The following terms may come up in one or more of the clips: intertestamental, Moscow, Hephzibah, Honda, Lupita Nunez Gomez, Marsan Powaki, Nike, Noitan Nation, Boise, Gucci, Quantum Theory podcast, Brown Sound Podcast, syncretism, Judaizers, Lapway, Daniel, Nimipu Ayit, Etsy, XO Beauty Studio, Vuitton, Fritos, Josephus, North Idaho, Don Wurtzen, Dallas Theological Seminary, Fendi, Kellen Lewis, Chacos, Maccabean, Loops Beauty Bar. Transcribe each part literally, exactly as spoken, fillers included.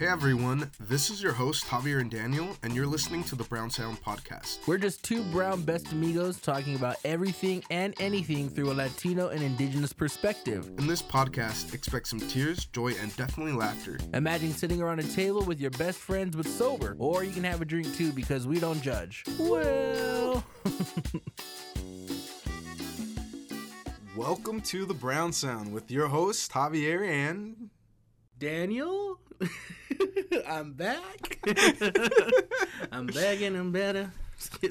Hey everyone, this is your host Javier and Daniel, and you're listening to the Brown Sound Podcast. We're just two brown best amigos talking about everything and anything through a Latino and Indigenous perspective. In this podcast, expect some tears, joy, and definitely laughter. Imagine sitting around a table with your best friends but sober, or you can have a drink too because we don't judge. Well... Welcome to the Brown Sound with your hosts Javier and... Daniel? I'm back. I'm back and I'm better.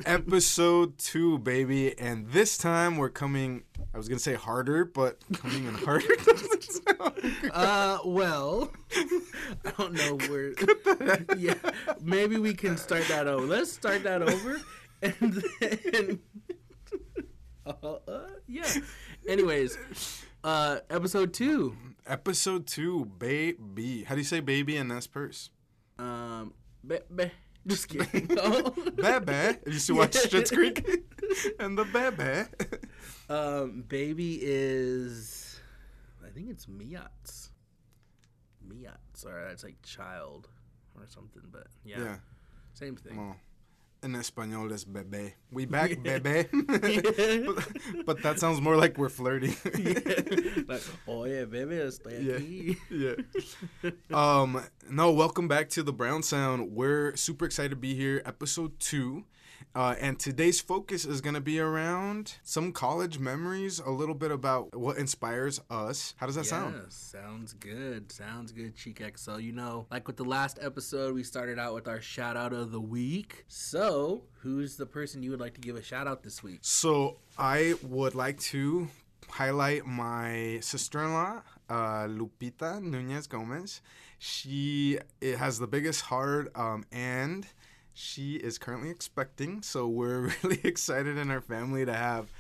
Episode two, baby. And this time we're coming, I was going to say harder, but coming in harder doesn't sound good. Uh, well, I don't know where. Yeah, maybe we can start that over. Let's start that over. And then, uh, uh, yeah. Anyways, uh, episode two. Episode two, baby. How do you say baby in Nez Perce? Um, bebe. Just kidding. No. Bebe. You used to watch Schitt's Creek? And the bebe. Um, baby is, I think it's Miats. Miats. Or it's like child or something, but yeah. yeah. Same thing. Well, in Espanol, it's bebe. We back, yeah. bebe. but, but that sounds more like we're flirting. yeah. Like, oh yeah, bebe, estoy yeah. aquí. Yeah. Um, no, welcome back to the Brown Sound. We're super excited to be here, episode two. Uh, and today's focus is going to be around some college memories, a little bit about what inspires us. How does that yeah, sound? Sounds good. Sounds good, Chic X O. You know, like with the last episode, we started out with our shout out of the week. So, who's the person you would like to give a shout out this week? So, I would like to highlight my sister-in-law, uh, Lupita Nunez Gomez. She it has the biggest heart um, and... she is currently expecting, so we're really excited in our family to have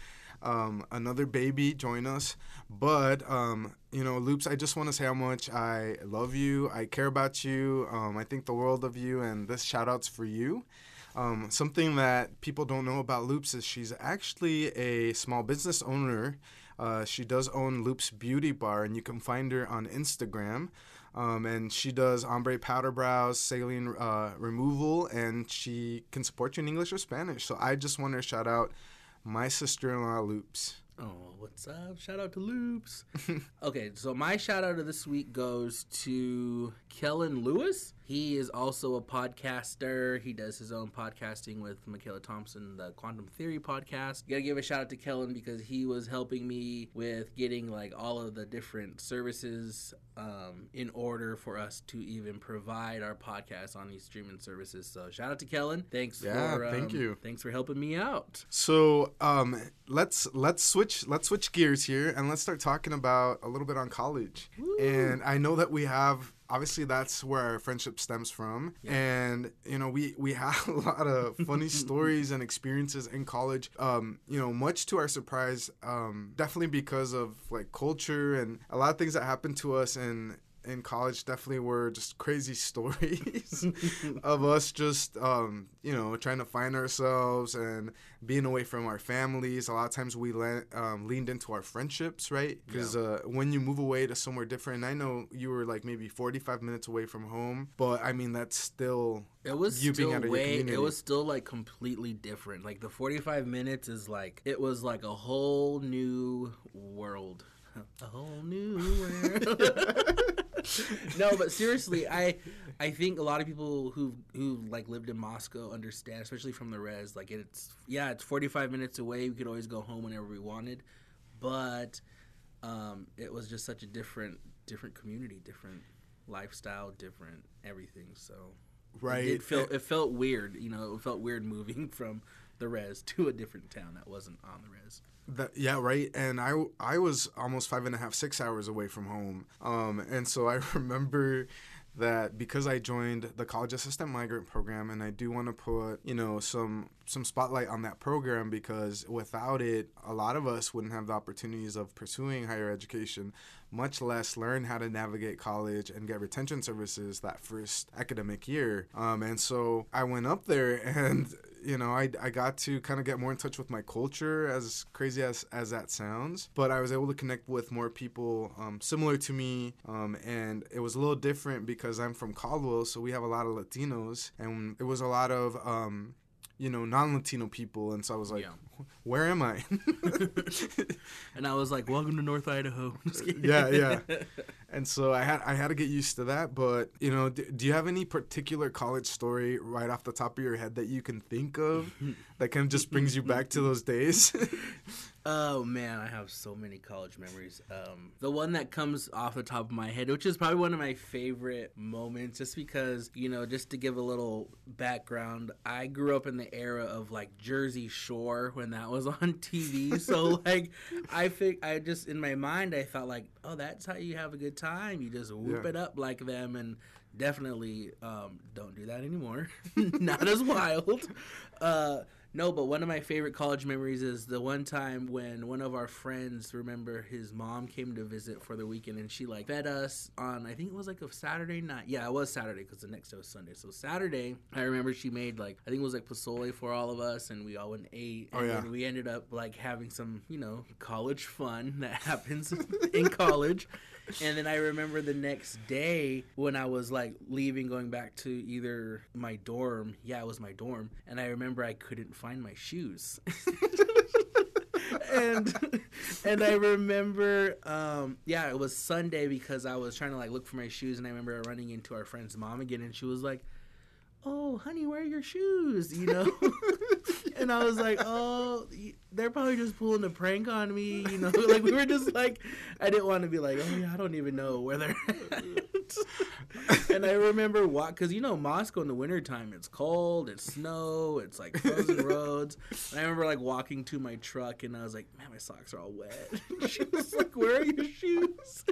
um, another baby join us. But, um, you know, Loops, I just want to say how much I love you. I care about you. Um, I think the world of you, and this shout-out's for you. Um, something that people don't know about Loops is she's actually a small business owner. Uh, she does own Loops Beauty Bar, and you can find her on Instagram. Um, and she does ombre powder brows, saline uh, removal, and she can support you in English or Spanish. So I just want to shout out my sister-in-law, Loops. Oh, what's up? Shout out to Loops. Okay, so my shout out of this week goes to Kellen Lewis. He is also a podcaster. He does his own podcasting with Michaela Thompson, the Quantum Theory podcast. Gotta give a shout out to Kellen because he was helping me with getting like all of the different services um, in order for us to even provide our podcast on these streaming services. So shout out to Kellen. Thanks. Yeah, for, um, thank you. Thanks for helping me out. So um, let's let's switch let's switch gears here and let's start talking about a little bit on college. Woo. And I know that we have. Obviously, that's where our friendship stems from. Yeah. And, you know, we, we had a lot of funny stories and experiences in college, um, you know, much to our surprise, um, definitely because of, like, culture and a lot of things that happened to us in, in college definitely were just crazy stories of us just, um, you know, trying to find ourselves and being away from our families. A lot of times we le- um, leaned into our friendships, right? Because yeah. uh, when you move away to somewhere different, and I know you were like maybe forty-five minutes away from home, but I mean, that's still it was you still being out way, of your community. It was still like completely different. Like the forty-five minutes is like, it was like a whole new world. A whole new world. No, but seriously, I I think a lot of people who who like lived in Moscow understand, especially from the res. Like it's yeah, it's forty-five minutes away. We could always go home whenever we wanted, but um, it was just such a different different community, different lifestyle, different everything. So right, it felt it felt weird. You know, it felt weird moving from the res to a different town that wasn't on the res. That, yeah, right. And I, I was almost five and a half, six hours away from home. Um, and so I remember that because I joined the College Assistant Migrant Program, and I do want to put, you know, some some spotlight on that program because without it, a lot of us wouldn't have the opportunities of pursuing higher education, much less learn how to navigate college and get retention services that first academic year. Um, and so I went up there and you know, I, I got to kind of get more in touch with my culture, as crazy as, as that sounds. But I was able to connect with more people um, similar to me. Um, and it was a little different because I'm from Caldwell, so we have a lot of Latinos. And it was a lot of... Um, you know, non-Latino people. And so I was like, yeah. where am I? And I was like, welcome to North Idaho. yeah, yeah. And so I had I had to get used to that. But, you know, do, do you have any particular college story right off the top of your head that you can think of that kind of just brings you back to those days? Oh, man, I have so many college memories. Um, the one that comes off the top of my head, which is probably one of my favorite moments, just because, you know, just to give a little background, I grew up in the era of, like, Jersey Shore when that was on T V. So, like, I think I just, in my mind, I thought, like, oh, that's how you have a good time. You just whoop yeah. it up like them, and definitely um, don't do that anymore. Not as wild. Uh No, but one of my favorite college memories is the one time when one of our friends, remember, his mom came to visit for the weekend, and she, like, fed us on, I think it was, like, a Saturday night. Yeah, it was Saturday because the next day was Sunday. So Saturday, I remember she made, like, I think it was, like, pozole for all of us, and we all went and ate. And oh, yeah. then we ended up, like, having some, you know, college fun that happens in college. And then I remember the next day when I was, like, leaving, going back to either my dorm. Yeah, it was my dorm. And I remember I couldn't find my shoes. and and I remember, um, yeah, it was Sunday because I was trying to, like, look for my shoes. And I remember running into our friend's mom again. And she was like, oh, honey, where are your shoes? You know? And I was like, oh, they're probably just pulling a prank on me. You know, like, we were just like, I didn't want to be like, oh, yeah, I don't even know where they're at. And I remember walking, because, you know, Moscow in the wintertime, it's cold, it's snow, it's like frozen roads. And I remember, like, walking to my truck, and I was like, man, my socks are all wet. She was like, where are your shoes?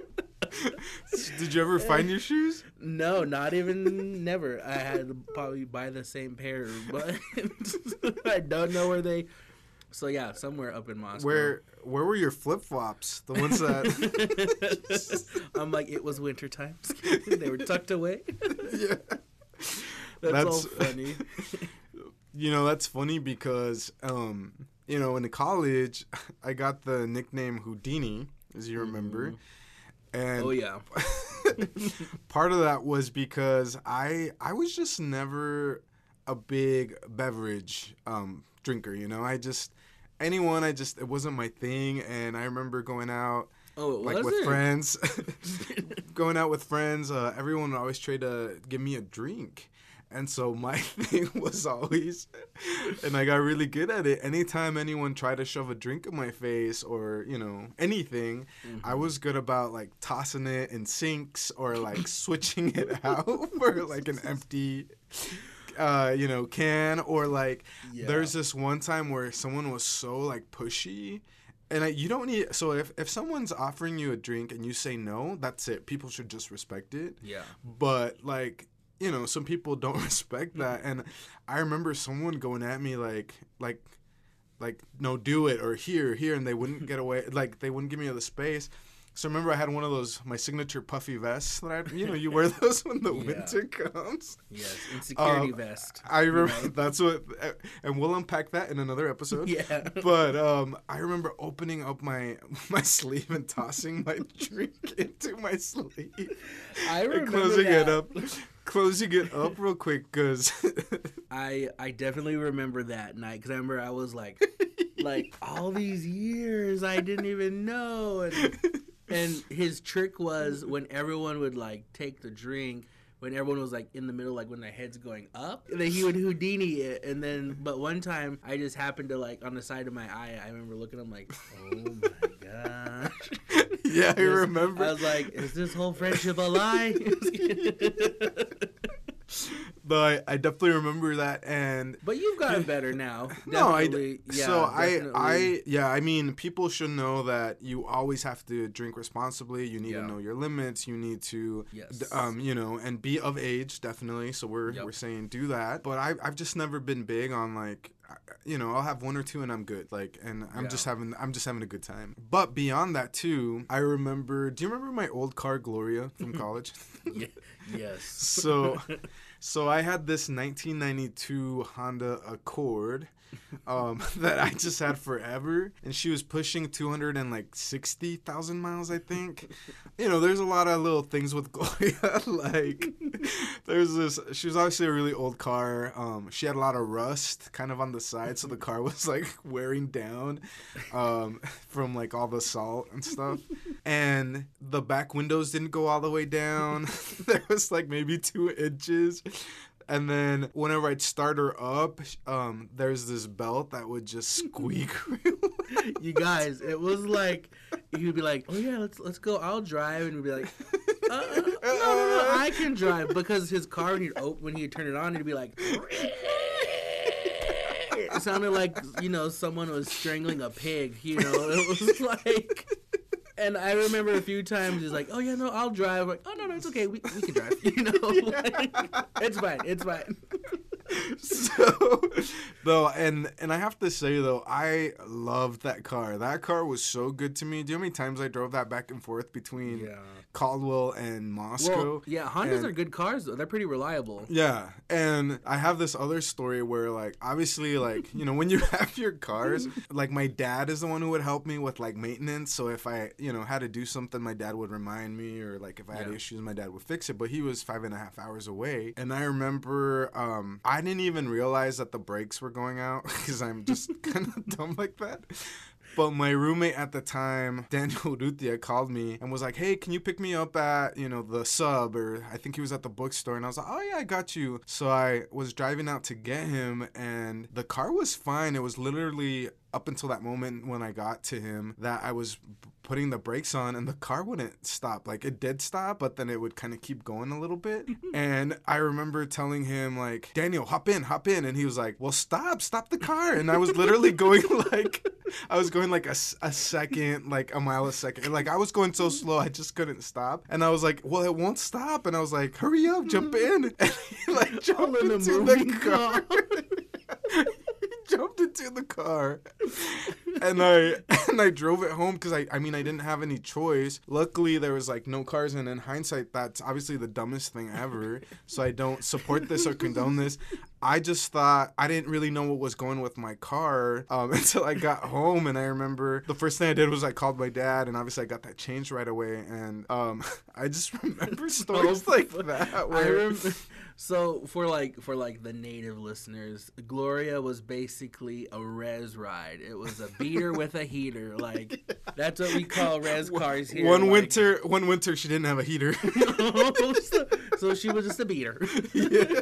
Did you ever find your shoes? No, not even, never. I had to probably buy the same pair, but I don't know where they. So yeah, somewhere up in Moscow. Where where were your flip flops? The ones that I'm like, it was winter time. They were tucked away. Yeah, that's, that's all funny. You know, that's funny because um, you know, in college, I got the nickname Houdini, as you remember. Mm. And oh, yeah. Part of that was because I I was just never a big beverage um, drinker, you know? I just, anyone, I just, it wasn't my thing. And I remember going out, oh, it like, wasn't. with friends. Going out with friends, uh, everyone would always try to give me a drink. And so my thing was always, and I got really good at it, anytime anyone tried to shove a drink in my face or, you know, anything, mm-hmm. I was good about, like, tossing it in sinks or, like, switching it out for, like, an empty, uh, you know, can. Or, like, yeah. there's this one time where someone was so, like, pushy. And I, you don't need – so if, if someone's offering you a drink and you say no, that's it. People should just respect it. Yeah. But, like – you know, some people don't respect that. And I remember someone going at me like, like, like, no, do it, or here, here. And they wouldn't get away. Like, they wouldn't give me the space. So I remember I had one of those, my signature puffy vests that I, you know, you wear those when the yeah. winter comes. Yes, insecurity um, vest. I remember, right? That's what, and we'll unpack that in another episode. Yeah. But um, I remember opening up my my sleeve and tossing my drink into my sleeve. I remember and closing that. it up. Closing it up real quick, because I I definitely remember that night, because I remember I was like, like, all these years I didn't even know. And, and his trick was when everyone would, like, take the drink, when everyone was, like, in the middle, like, when their head's going up, then he would Houdini it. And then, but one time, I just happened to, like, on the side of my eye, I remember looking at him like, oh, my gosh. Yeah, I was, remember. I was like, is this whole friendship a lie? But I, I definitely remember that. And but you've gotten better now. No, I yeah, so I, I yeah I mean, people should know that you always have to drink responsibly. You need yeah. to know your limits. You need to yes. um you know, and be of age, definitely. So we're yep. we're saying do that. But I I've just never been big on, like, you know, I'll have one or two and I'm good. Like, and I'm yeah. just having I'm just having a good time. But beyond that too, I remember. Do you remember my old car, Gloria, from college? Yes. So. So I had this nineteen ninety-two Honda Accord um, that I just had forever, and she was pushing two hundred sixty thousand miles, I think. You know, there's a lot of little things with Gloria. Like, there's this, she was obviously a really old car. Um, she had a lot of rust kind of on the side, so the car was like wearing down um, from like all the salt and stuff. And the back windows didn't go all the way down. There was like maybe two inches. And then whenever I'd start her up, um, there's this belt that would just squeak. You guys, it was like, you'd be like, oh yeah, let's let's go. I'll drive. And we'd be like, uh, no, no, no, I can drive. Because his car, when you'd open, when he'd turn it on, it'd be like... It sounded like, you know, someone was strangling a pig, you know. It was like... And I remember a few times he's like, "Oh yeah, no, I'll drive." Like, "Oh no, no, it's okay. We we can drive. You know, yeah. Like, it's fine. It's fine." So, though, and and I have to say though, I loved that car. That car was so good to me. Do you know how many times I drove that back and forth between yeah. Caldwell and Moscow? Well, yeah, Hondas and, are good cars though. They're pretty reliable. Yeah, and I have this other story where, like, obviously, like, you know, when you have your cars, like, my dad is the one who would help me with like maintenance. So if I, you know, had to do something, my dad would remind me, or like if I had yeah. issues, my dad would fix it. But he was five and a half hours away, and I remember um, I. I didn't even realize that the brakes were going out because I'm just kind of dumb like that. But my roommate at the time, Daniel Rutia, called me and was like, "Hey, can you pick me up at, you know, the sub?" Or I think he was at the bookstore. And I was like, "Oh, yeah, I got you." So I was driving out to get him, and the car was fine. It was literally up until that moment when I got to him that I was putting the brakes on, and the car wouldn't stop. Like, it did stop, but then it would kind of keep going a little bit. And I remember telling him, like, "Daniel, hop in, hop in." And he was like, "Well, stop, stop the car." And I was literally going like, I was going like a, a second, like a mile a second. Like, I was going so slow, I just couldn't stop. And I was like, "Well, it won't stop." And I was like, "Hurry up, jump in." And he like jumped in into the, the car. car. Jumped into the car, and I and I drove it home because I I mean I didn't have any choice. Luckily there was like no cars, and in hindsight that's obviously the dumbest thing ever. So I don't support this or condone this. I just thought I didn't really know what was going with my car um, until I got home, and I remember the first thing I did was I called my dad, and obviously I got that changed right away, and um, I just remember stories oh, like that. Where I remember. So for like for like the native listeners, Gloria was basically a res ride. It was a beater with a heater. Like, yeah. That's what we call res cars here. One like, winter, one winter she didn't have a heater, so, so she was just a beater. Yeah.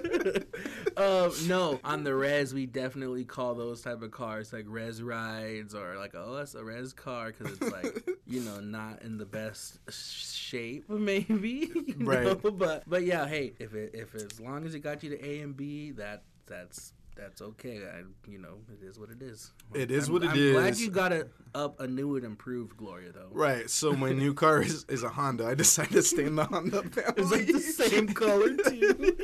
um, no, on the res we definitely call those type of cars like res rides, or like, oh, that's a res car because it's like, you know, not in the best shape maybe, you right? Know? But but yeah, hey, if it if it's as long as it got you to A and B, that that's that's okay. I, you know, it is what it is. It is I'm, what it I'm is. I'm glad you got a up a new and improved Gloria, though. Right. So my new car is, is a Honda. I decided to stay in the Honda family. It's like the same color too.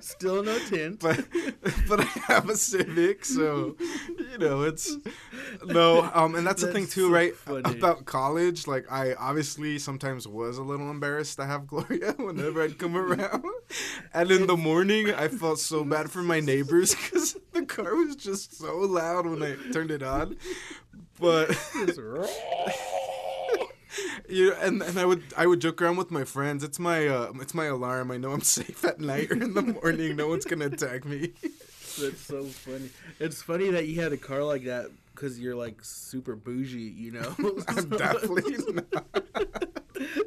Still no tint. But, but I have a Civic, so, you know, it's... No, um, and that's, that's the thing, too, so right? Funny. About college, like, I obviously sometimes was a little embarrassed to have Gloria whenever I'd come around. And in the morning, I felt so bad for my neighbors because the car was just so loud when I turned it on. But... You know, and and I would I would joke around with my friends. It's my uh, it's my alarm. I know I'm safe at night or in the morning. No one's gonna attack me. That's so funny. It's funny that you had a car like that because you're like super bougie, you know. I'm definitely not.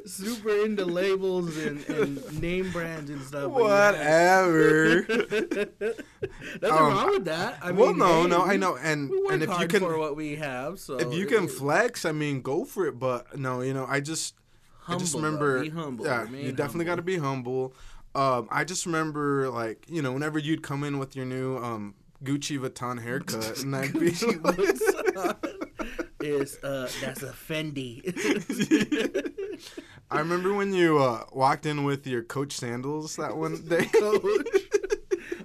Super into labels and, and name brands and stuff. Whatever. Nothing um, wrong with that. I well, mean, no, hey, no, I know. And we work and if hard you can for what we have, so if you can is. Flex, I mean, go for it. But no, you know, I just, humble, I just remember, be humble. Yeah, you definitely got to be humble. Um, I just remember, like, you know, whenever you'd come in with your new um, Gucci Vuitton haircut, and I'd be. Is uh, that's a Fendi. I remember when you uh, walked in with your Coach sandals that one day. Coach,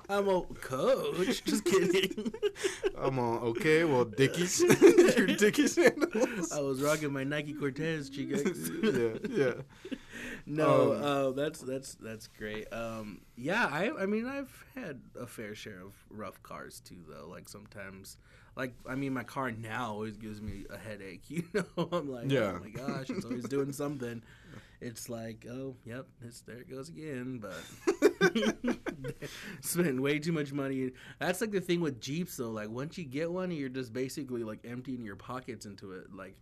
I'm a coach. Just kidding. I'm all okay. Well, Dickies, your Dickies sandals. I was rocking my Nike Cortez, chicas. Yeah, yeah. No, um, uh, that's that's that's great. Um, yeah, I I mean I've had a fair share of rough cars too, though. Like sometimes, like I mean, my car now always gives me a headache. You know, I'm like, yeah. oh my gosh, it's always doing something. It's like, oh, yep, it's, there it goes again. But spending way too much money. That's like the thing with Jeeps, though. Like once you get one, you're just basically like emptying your pockets into it, like.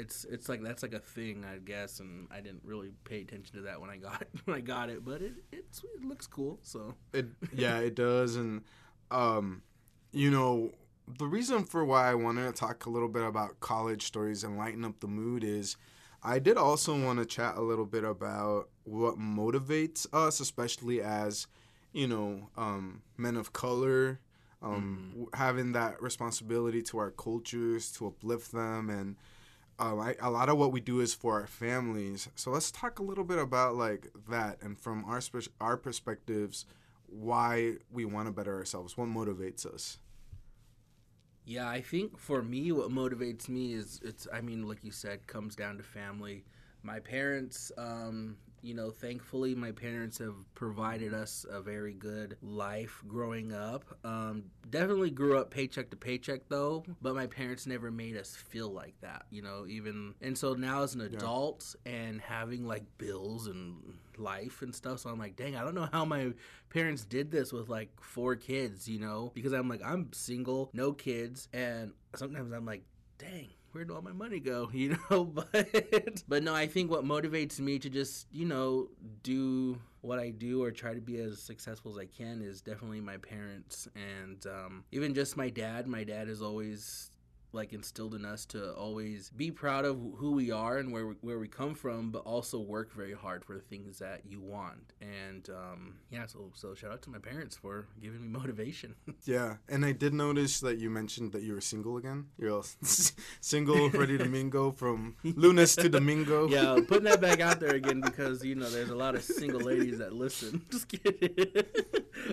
It's it's like that's like a thing, I guess, and I didn't really pay attention to that when I got when I got it, but it it's, it looks cool. So it yeah it does, and um, you know, the reason for why I wanted to talk a little bit about college stories and lighten up the mood is I did also want to chat a little bit about what motivates us, especially as you know um, men of color, um, mm-hmm. having that responsibility to our cultures to uplift them and. Um, I, a lot of what we do is for our families. So let's talk a little bit about like that and from our spe- our perspectives, why we want to better ourselves, what motivates us. Yeah, I think for me, what motivates me is it's, I mean, like you said, comes down to family. My parents, um, you know, thankfully my parents have provided us a very good life growing up. Um, definitely grew up paycheck to paycheck though, but my parents never made us feel like that, you know, even, and so now as an adult yeah. and having like bills and life and stuff, so I'm like, dang, I don't know how my parents did this with like four kids, you know, because I'm like, I'm single, no kids, and sometimes I'm like, dang. Where'd all my money go, you know? But but no, I think what motivates me to just, you know, do what I do or try to be as successful as I can is definitely my parents and um, even just my dad. My dad is always... like instilled in us to always be proud of who we are and where we, where we come from, but also work very hard for the things that you want. And um, yeah, so so shout out to my parents for giving me motivation. Yeah, and I did notice that you mentioned that you were single again. You're all single, ready to mingle from lunes to domingo. Yeah, putting that back out there again because, you know, there's a lot of single ladies that listen. Just kidding.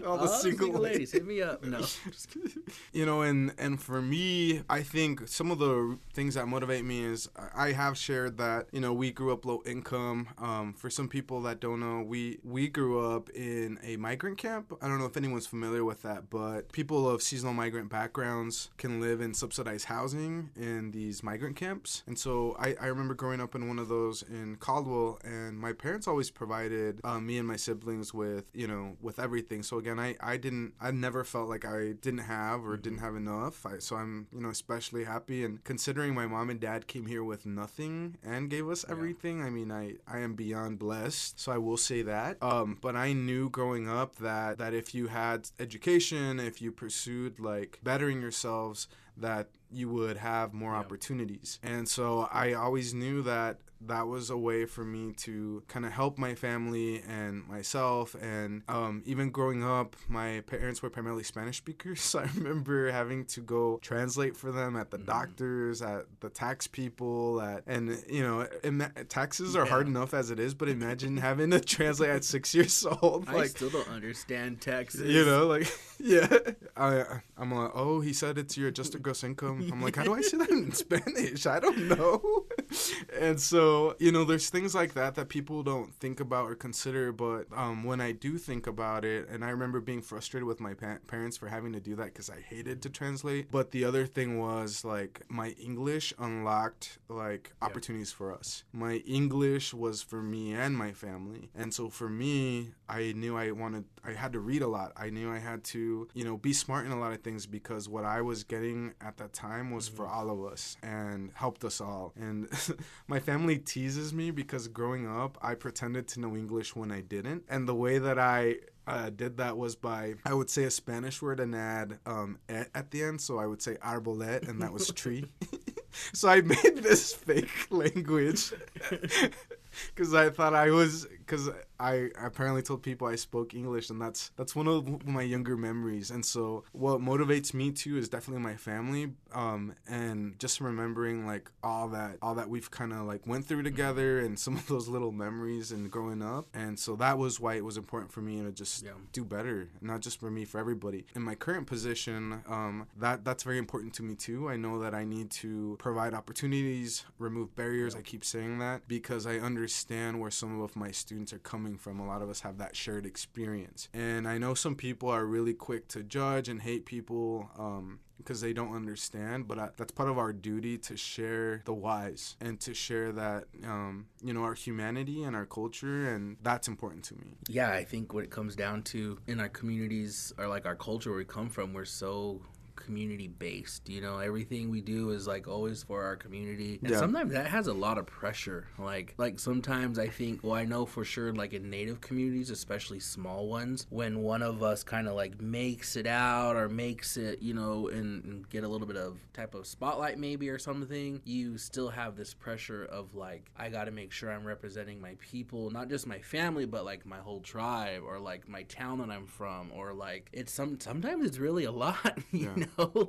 All the all single, single ladies, hit me up. No, just kidding. You know, and, and for me, I think some of the things that motivate me is I have shared that, you know, we grew up low income. Um, for some people that don't know, we, we grew up in a migrant camp. I don't know if anyone's familiar with that, but people of seasonal migrant backgrounds can live in subsidized housing in these migrant camps. And so I, I remember growing up in one of those in Caldwell, and my parents always provided uh, me and my siblings with, you know, with everything. So again, I, I didn't, I never felt like I didn't have or didn't have enough. I, so I'm, you know, especially happy, and considering my mom and dad came here with nothing and gave us everything, yeah. I mean I, I am beyond blessed, so I will say that, um, but I knew growing up that that if you had education, if you pursued like bettering yourselves, that you would have more yeah. opportunities. And so I always knew that that was a way for me to kind of help my family and myself. And um, even growing up, my parents were primarily Spanish speakers. So I remember having to go translate for them at the mm-hmm. doctors, at the tax people, at and, you know, ima- taxes are yeah. hard enough as it is. But imagine having to translate at six years old. Like, I still don't understand taxes. You know, like, yeah. I, I'm like, oh, he said it's your adjusted gross income. I'm like, how do I say that in Spanish? I don't know. And so, So, you know, there's things like that that people don't think about or consider, but um, when I do think about it, and I remember being frustrated with my pa- parents for having to do that because I hated to translate, but the other thing was, like, my English unlocked, like, yeah. opportunities for us. My English was for me and my family, and so for me, I knew I wanted, I had to read a lot. I knew I had to, you know, be smart in a lot of things because what I was getting at that time was mm-hmm. for all of us and helped us all, and my family teases me because growing up I pretended to know English when I didn't, and the way that I uh, did that was by I would say a Spanish word and add um et at the end, so I would say arbolet, and that was tree. So I made this fake language because I thought I was because I apparently told people I spoke English, and that's that's one of my younger memories. And so what motivates me too is definitely my family, um, and just remembering like all that all that we've kind of like went through together, and some of those little memories and growing up. And so that was why it was important for me to just yeah. do better, not just for me, for everybody. In my current position, um, that that's very important to me too. I know that I need to provide opportunities, remove barriers. Yeah. I keep saying that because I understand where some of my students are coming from. A lot of us have that shared experience, and I know some people are really quick to judge and hate people um because they don't understand, but I, that's part of our duty to share the whys and to share that, um, you know, our humanity and our culture, and that's important to me. Yeah, I think what it comes down to in our communities or like our culture where we come from, we're so community based, you know, everything we do is like always for our community, and yeah. sometimes that has a lot of pressure. Like, like sometimes I think, well, I know for sure, like in Native communities, especially small ones, when one of us kind of like makes it out or makes it, you know, and, and get a little bit of type of spotlight maybe or something, you still have this pressure of like, I got to make sure I'm representing my people, not just my family, but like my whole tribe or like my town that I'm from, or like it's some sometimes it's really a lot, you yeah. know.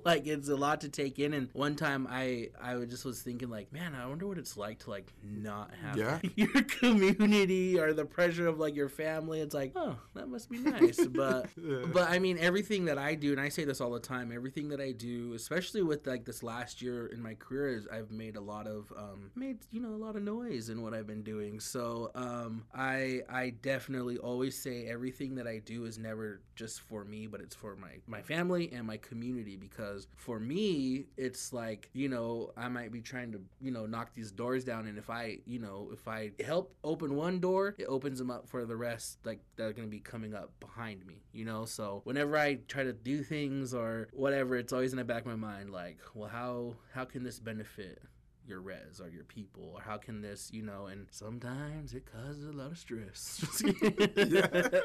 Like it's a lot to take in. And one time I I just was thinking like, man, I wonder what it's like to like not have yeah. your community or the pressure of like your family. It's like, oh, that must be nice. But yeah. but I mean, everything that I do, and I say this all the time, everything that I do, especially with like this last year in my career, is I've made a lot of um made you know a lot of noise in what I've been doing. So um I I definitely always say everything that I do is never just for me, but it's for my my family and my community. Because for me, it's like, you know, I might be trying to, you know, knock these doors down. And if I, you know, if I help open one door, it opens them up for the rest, like, that are going to be coming up behind me, you know? So whenever I try to do things or whatever, it's always in the back of my mind, like, well, how, how can this benefit your res or your people, or how can this, you know? And sometimes it causes a lot of stress. Yeah.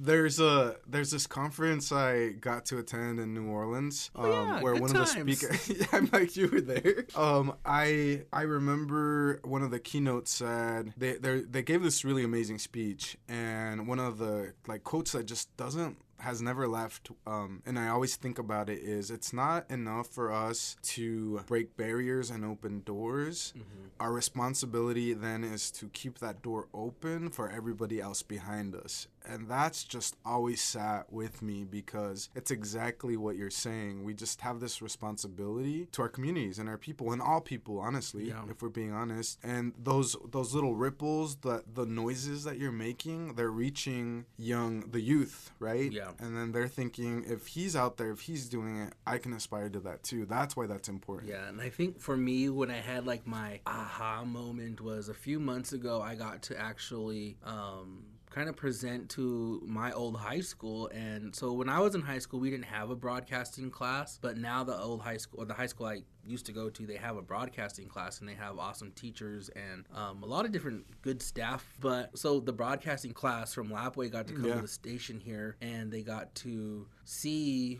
There's a there's this conference I got to attend in New Orleans, um, oh, yeah, where one times. of the speakers, yeah, I'm like, you were there. Um, I I remember one of the keynotes said they they gave this really amazing speech, and one of the like quotes that just doesn't. has never left, um, and I always think about it, is it's not enough for us to break barriers and open doors. Mm-hmm. Our responsibility then is to keep that door open for everybody else behind us. And that's just always sat with me because it's exactly what you're saying. We just have this responsibility to our communities and our people and all people, honestly, yeah. if we're being honest. And those those little ripples, the, the noises that you're making, they're reaching young, the youth, right? Yeah. And then they're thinking, if he's out there, if he's doing it, I can aspire to that too. That's why that's important. Yeah, and I think for me, when I had like my aha moment was a few months ago, I got to actually um, kind of present to my old high school. And so when I was in high school, we didn't have a broadcasting class, but now the old high school, or the high school I used to go to, they have a broadcasting class, and they have awesome teachers and um, a lot of different good staff. But so the broadcasting class from Lapway got to come yeah. to the station here, and they got to see,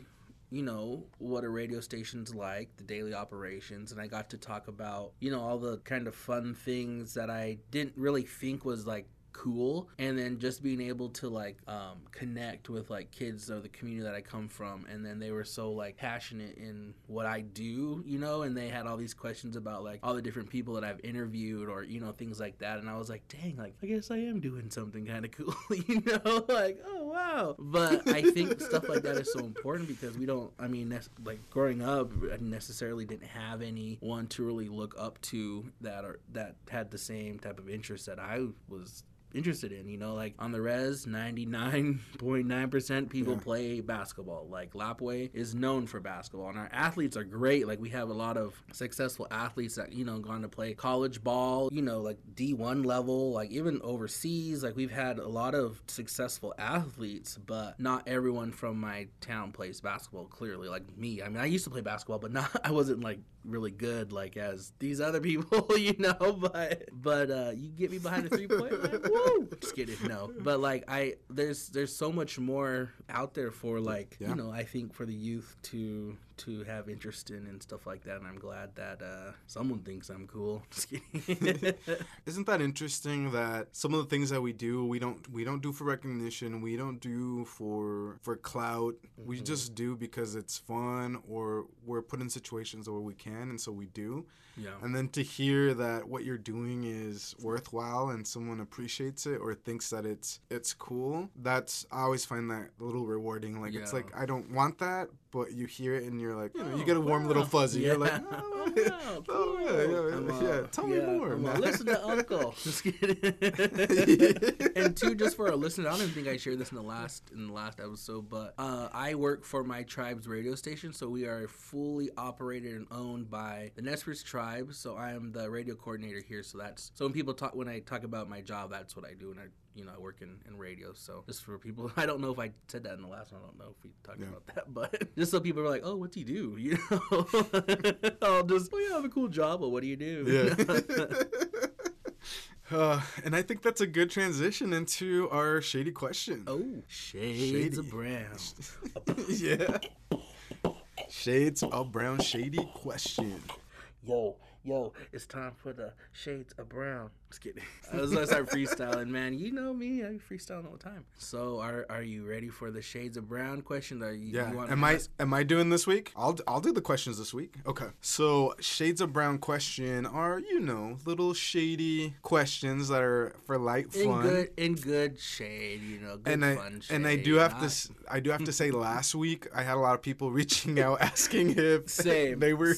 you know, what a radio station's like, the daily operations, and I got to talk about, you know, all the kind of fun things that I didn't really think was like cool, and then just being able to like um connect with like kids of the community that I come from, and then they were so like passionate in what I do, you know, and they had all these questions about like all the different people that I've interviewed or, you know, things like that. And I was like, dang, like I guess I am doing something kind of cool, you know, like, oh wow. But I think stuff like that is so important because we don't, I mean, ne- like growing up, I necessarily didn't have anyone to really look up to that or that had the same type of interest that I was interested in, you know, like on the res, ninety-nine point nine percent people yeah. play basketball. Like Lapway is known for basketball, and our athletes are great. Like we have a lot of successful athletes that, you know, gone to play college ball, you know, like D one level, like even overseas. Like we've had a lot of successful athletes, but not everyone from my town plays basketball, clearly. Like me, I mean, I used to play basketball, but not, I wasn't like really good like as these other people, you know, but but uh you get me behind a three-point line. Woo! Just kidding, no. But like I there's there's so much more out there for like yeah. you know, I think for the youth to to have interest in and stuff like that, and I'm glad that uh, someone thinks I'm cool. Just kidding. Isn't that interesting that some of the things that we do, we don't we don't do for recognition, we don't do for for clout. Mm-hmm. We just do because it's fun, or we're put in situations where we can, and so we do. Yeah. And then to hear that what you're doing is worthwhile and someone appreciates it or thinks that it's it's cool, that's I always find that a little rewarding. Like yeah. It's like I don't want that, but you hear it and you're like, you know, you get a warm wow. little fuzzy. Yeah. You're like, oh, wow, cool. oh yeah, yeah, yeah. A, tell yeah, me more. Listen to Uncle. Just kidding. And two, just for our listeners, I don't even think I shared this in the last in the last episode, but uh, I work for my tribe's radio station, so we are fully operated and owned by the Nez Perce tribe. So I am the radio coordinator here. So that's so when people talk when I talk about my job, that's what I do, and I. You know, I work in, in radio, so just for people, I don't know if I said that in the last one, I don't know if we talked yeah. about that, but just so people are like, oh, what's he do? You know, I'll just, oh yeah, I have a cool job, but what do you do? Yeah. Uh, and I think that's a good transition into our shady question. Oh, shades shady. Of brown. Yeah. Shades of brown, shady question. Yo. Yo, it's time for the shades of brown. Just kidding. I was gonna start freestyling, man. You know me, I freestyle all the time. So, are are you ready for the shades of brown question? That you, yeah. You want am I ask? am I doing this week? I'll I'll do the questions this week. Okay. So, shades of brown question are you know little shady questions that are for light fun. In good in good shade, you know. Good and I fun shade, and I do have not... to I do have to say last week I had a lot of people reaching out asking if Same. they were.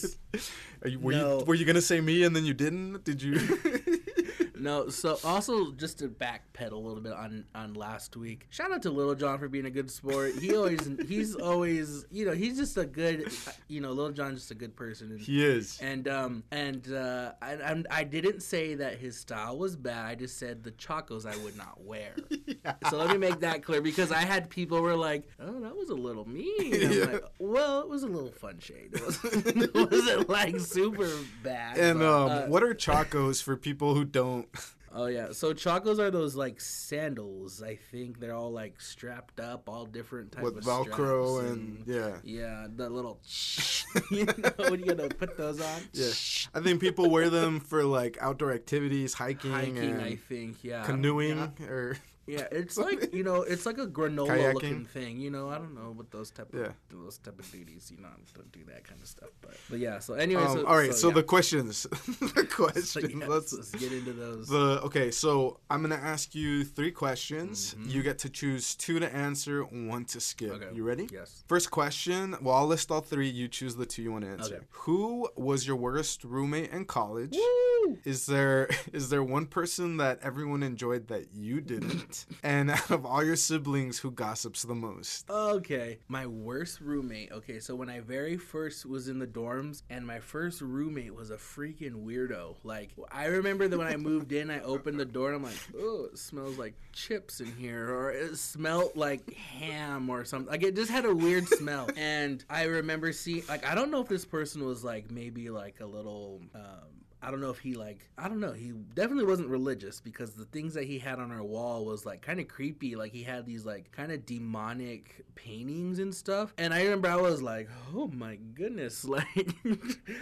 Are you, were no. you were you gonna say me and then you didn't? Did you? No. So also just to backpedal a little bit on, on last week. Shout out to Little John for being a good sport. He always he's always you know he's just a good you know Little John's just a good person. And, he is. And um and uh I, I I didn't say that his style was bad. I just said the chacos I would not wear. Yeah. So let me make that clear because I had people were like, oh, that was a little mean. And I'm yeah. like, well, it was a little fun shade. It wasn't, it wasn't like super bad. And but, um, uh, what are chacos for people who don't? Oh, yeah. So chacos are those, like, sandals, I think. They're all, like, strapped up, all different types of With Velcro and, and, yeah. Yeah, the little, you know, when you're going to put those on. Yeah. I think people wear them for, like, outdoor activities, hiking. Hiking, and I think, yeah. Canoeing yeah. or... Yeah, it's like, you know, it's like a granola-looking thing, you know. I don't know what those type of yeah. those type of duties, you know, don't do that kind of stuff. But, but yeah, so anyway. Um, so, all right, so, so yeah. the questions. the questions. So, yeah, let's, let's get into those. The Okay, so I'm going to ask you three questions. Mm-hmm. You get to choose two to answer, one to skip. Okay. You ready? Yes. First question, well, I'll list all three. You choose the two you want to answer. Okay. Who was your worst roommate in college? Woo! Is there is there one person that everyone enjoyed that you didn't? And out of all your siblings, who gossips the most? Okay. My worst roommate. Okay, so when I very first was in the dorms, and my first roommate was a freaking weirdo. Like, I remember that when I moved in, I opened the door, and I'm like, oh, it smells like chips in here, or it smelled like ham or something. Like, it just had a weird smell. And I remember seeing, like, I don't know if this person was, like, maybe, like, a little... Um, I don't know if he, like, I don't know. He definitely wasn't religious because the things that he had on our wall was, like, kind of creepy. Like, he had these, like, kind of demonic paintings and stuff. And I remember I was like, oh, my goodness. Like,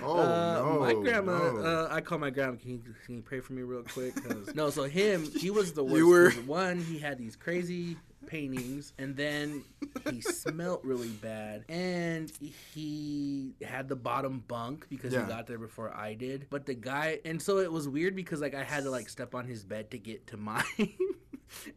oh, uh, no, my grandma, no. uh, I called my grandma, can you, can you pray for me real quick? Cause, no, so him, he was the worst. You were... One, he had these crazy... paintings, and then he smelled really bad, and he had the bottom bunk because yeah. he got there before I did. But the guy, and so it was weird because like I had to like step on his bed to get to mine.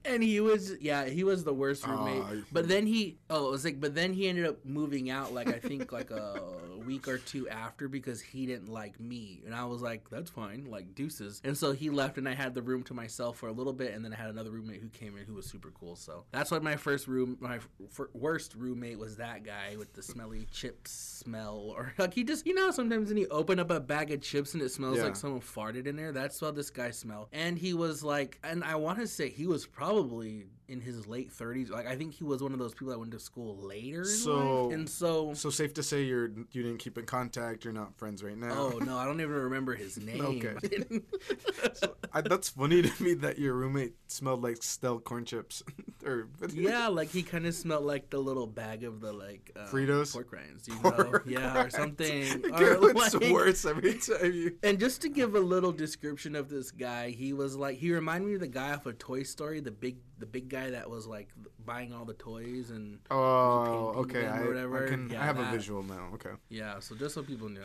And he was, yeah, he was the worst roommate. Uh, but then he, oh, it was like, but then he ended up moving out, like, I think, like, a week or two after because he didn't like me. And I was like, that's fine, like, deuces. And so he left, and I had the room to myself for a little bit, and then I had another roommate who came in who was super cool. So that's why my first room, my f- worst roommate was that guy with the smelly chip smell. Or, like, he just, you know, sometimes when you open up a bag of chips and it smells yeah. like someone farted in there, that's how this guy smelled. And he was like, and I want to say he was probably in his late thirties. Like, I think he was one of those people that went to school later in so, life. And so... So safe to say you're, you didn't keep in contact, you're not friends right now. Oh, no, I don't even remember his name. Okay. So, I, that's funny to me that your roommate smelled like stale corn chips. or yeah, like he kind of smelled like the little bag of the like um, Fritos, pork rinds, you pork know, rinds. yeah, or something. It or gets like, worse every time you. And just to give a little description of this guy, he was like he reminded me of the guy off of Toy Story, the big the big guy that was like buying all the toys and oh, okay, I, whatever. I, can, yeah, I have that. a visual now. Okay, yeah, so just so people know,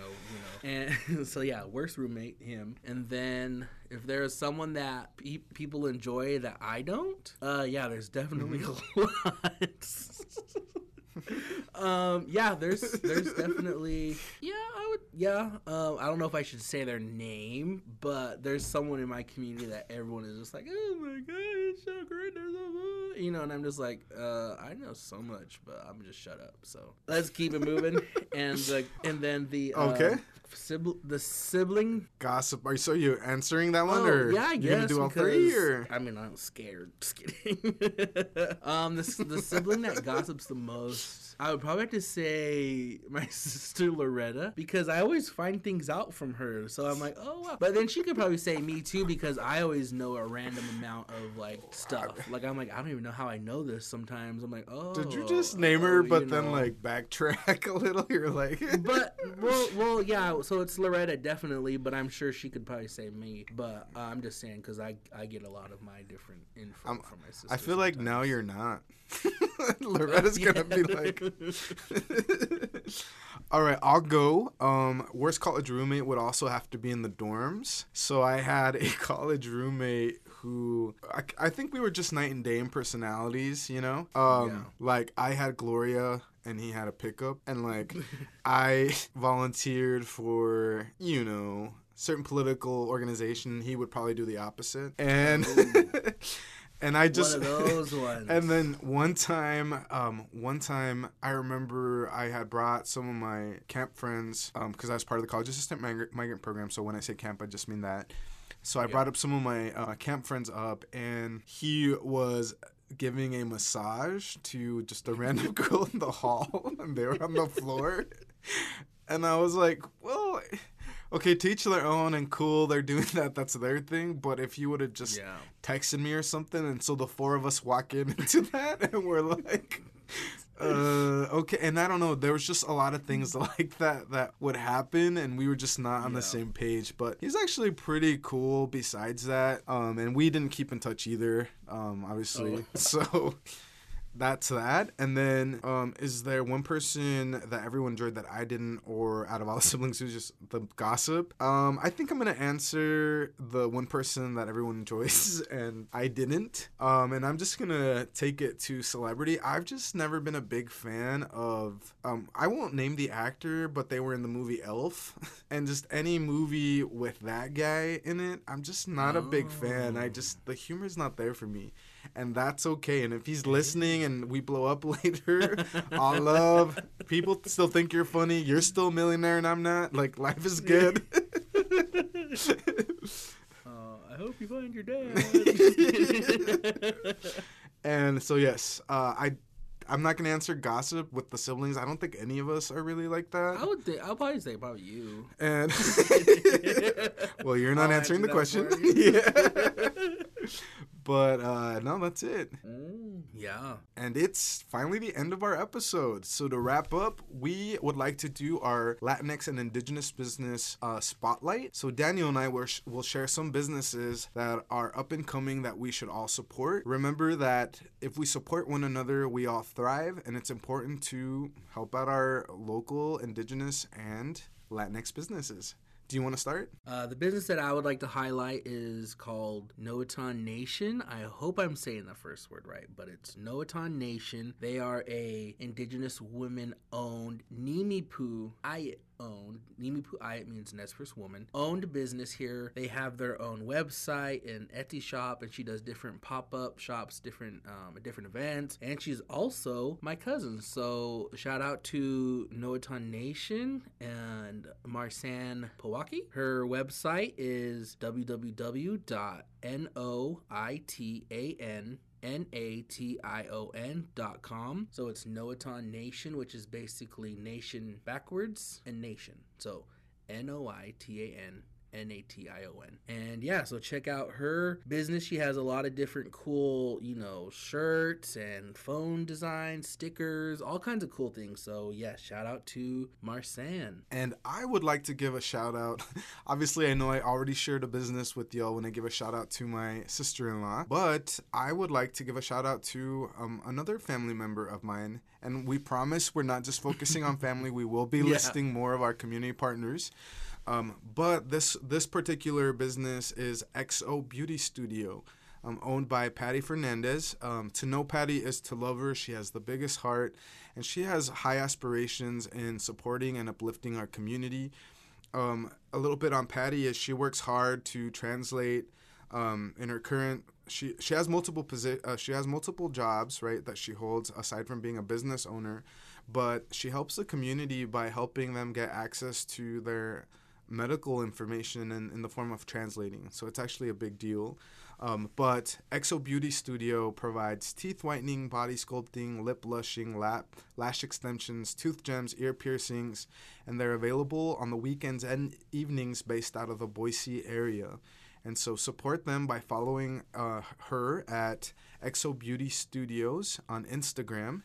you know, and so yeah, worst roommate him, and then. If there is someone that pe- people enjoy that I don't, uh, yeah, there's definitely mm-hmm. a lot. um, yeah, there's there's definitely yeah, I would yeah. Um, I don't know if I should say their name, but there's someone in my community that everyone is just like, oh my god, it's so great, there's so much, you know, and I'm just like, uh, I know so much, but I'm just shut up. So let's keep it moving, and the, and then the uh, okay. Sibl- the sibling gossip. Are you, so you answering that one, oh, or yeah, I guess, you gonna do all three? Or I mean, I'm scared. Just kidding. um, the the sibling that gossips the most, I would probably have to say my sister Loretta, because I always find things out from her. So I'm like, oh wow. But then she could probably say me too, because I always know a random amount of like stuff. Like I'm like, I don't even know how I know this. Sometimes I'm like, oh. Did you just name her, oh, but then know. like backtrack a little? You're like, but well, well, yeah. So it's Loretta, definitely, but I'm sure she could probably say me. But uh, I'm just saying because I, I get a lot of my different info I'm, from my sister. I feel sometimes. Like now you're not. Loretta's going to be like. All right, I'll go. Um, worst college roommate would also have to be in the dorms. So I had a college roommate who I, I think we were just night and day in personalities, you know? Um, yeah. Like I had Gloria. And he had a pickup. And, like, I volunteered for, you know, certain political organization. He would probably do the opposite. And... And I just, one of those ones. And then one time, um, one time I remember I had brought some of my camp friends, um, because I was part of the College Assistant Migrant, Migrant Program. So when I say camp, I just mean that. So I yeah. brought up some of my uh, camp friends up, and he was giving a massage to just a random girl in the hall, and they were on the floor. And I was like, well, okay, to each their own, and cool, they're doing that, that's their thing. But if you would have just yeah. texted me or something, and so the four of us walk in into that, and we're like, uh, okay. And I don't know, there was just a lot of things like that that would happen, and we were just not on yeah. the same page. But he's actually pretty cool besides that. Um, and we didn't keep in touch either, um, obviously. Oh. So... That's that. And then um, is there one person that everyone enjoyed that I didn't, or out of all the siblings who's just the gossip? Um, I think I'm going to answer the one person that everyone enjoys and I didn't. Um, and I'm just going to take it to celebrity. I've just never been a big fan of, um, I won't name the actor, but they were in the movie Elf. And just any movie with that guy in it, I'm just not oh. a big fan. I just, the humor's not there for me. And that's okay. And if he's listening and we blow up later, all love. People still think you're funny. You're still a millionaire and I'm not. Like, life is good. Oh, I hope you find your dad. And so, yes, uh, I... I'm not gonna answer gossip with the siblings. I don't think any of us are really like that. I would think I'll probably say about you. And well, you're not I'll answering answer the question. Yeah. But uh, no, that's it. Mm, yeah. And it's finally the end of our episode. So to wrap up, we would like to do our Latinx and Indigenous business uh, spotlight. So Daniel and I will sh- will share some businesses that are up and coming that we should all support. Remember that if we support one another, we all thrive, and it's important to help out our local Indigenous and Latinx businesses. Do you want to start? Uh, the business that I would like to highlight is called Noitan Nation. I hope I'm saying the first word right, but it's Noitan Nation. They are a Indigenous women-owned Nimipu Ayit. Owned Nimipu Ayit means Nez Perce woman owned business here. They have their own website and Etsy shop, and she does different pop-up shops, different um different events, and she's also my cousin. So shout out to Noitan Nation and Marsan Powaki. Her website is w w w dot noitan dot com. N A T I O N dot com. So it's Noitan Nation, which is basically nation backwards and nation. So N O I T A N N A T I O N. And yeah, so check out her business. She has a lot of different cool, you know, shirts and phone designs, stickers, all kinds of cool things. So yeah, shout out to Marsan. And I would like to give a shout out. Obviously, I know I already shared a business with y'all when I give a shout out to my sister-in-law, but I would like to give a shout out to um, another family member of mine. And we promise we're not just focusing on family. We will be yeah. listing more of our community partners. Um, but this this particular business is X O Beauty Studio, um, owned by Patty Fernandez. Um, to know Patty is to love her. She has the biggest heart, and she has high aspirations in supporting and uplifting our community. Um, a little bit on Patty is she works hard to translate um, in her current. She she has multiple posi- uh, she has multiple jobs, right, that she holds aside from being a business owner, but she helps the community by helping them get access to their medical information in, in the form of translating. So it's actually a big deal. Um, but X O Beauty Studio provides teeth whitening, body sculpting, lip blushing, lap, lash extensions, tooth gems, ear piercings, and they're available on the weekends and evenings based out of the Boise area. And so support them by following uh, her at X O Beauty Studios on Instagram.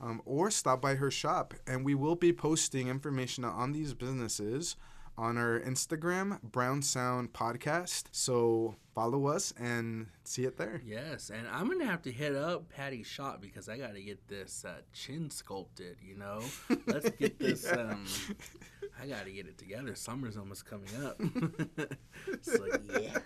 Um, or stop by her shop. And we will be posting information on these businesses on our Instagram, Brown Sound Podcast. So follow us and see it there. Yes, and I'm going to have to hit up Patty's shop because I got to get this uh, chin sculpted, you know? Let's get this. yeah. um, I got to get it together. Summer's almost coming up. It's like, yeah.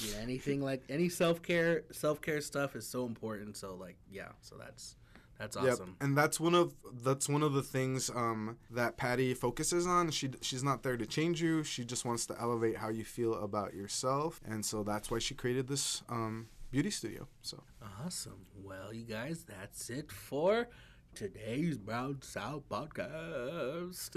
yeah. Anything like any self-care, self-care stuff is so important. So, like, yeah, so that's. That's awesome. Yep. And that's one of that's one of the things um, that Patty focuses on. She she's not there to change you. She just wants to elevate how you feel about yourself. And so that's why she created this um, beauty studio. So awesome. Well, you guys, that's it for today's Brown Sound Podcast.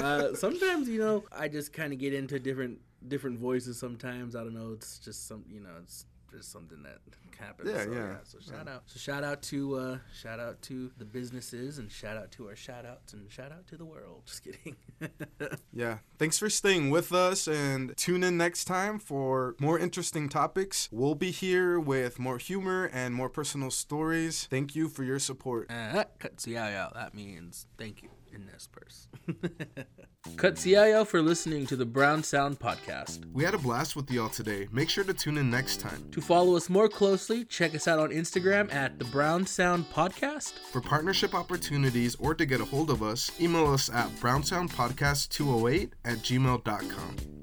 uh, sometimes, you know, I just kind of get into different different voices. Sometimes I don't know. It's just some, you know, it's. Just something that happens. Yeah, so, yeah. yeah. So shout yeah. out. So shout out to uh, shout out to the businesses, and shout out to our shout outs, and shout out to the world. Just kidding. yeah. Thanks for staying with us, and tune in next time for more interesting topics. We'll be here with more humor and more personal stories. Thank you for your support. Uh, Katsiyayo. That means thank you in Nez Perce. Katsiyayo for listening to the Brown Sound Podcast. We had a blast with y'all today. Make sure to tune in next time. To follow us more closely, check us out on Instagram at the Brown Sound Podcast. For partnership opportunities or to get a hold of us, email us at brownsoundpodcast two oh eight at gmail dot com.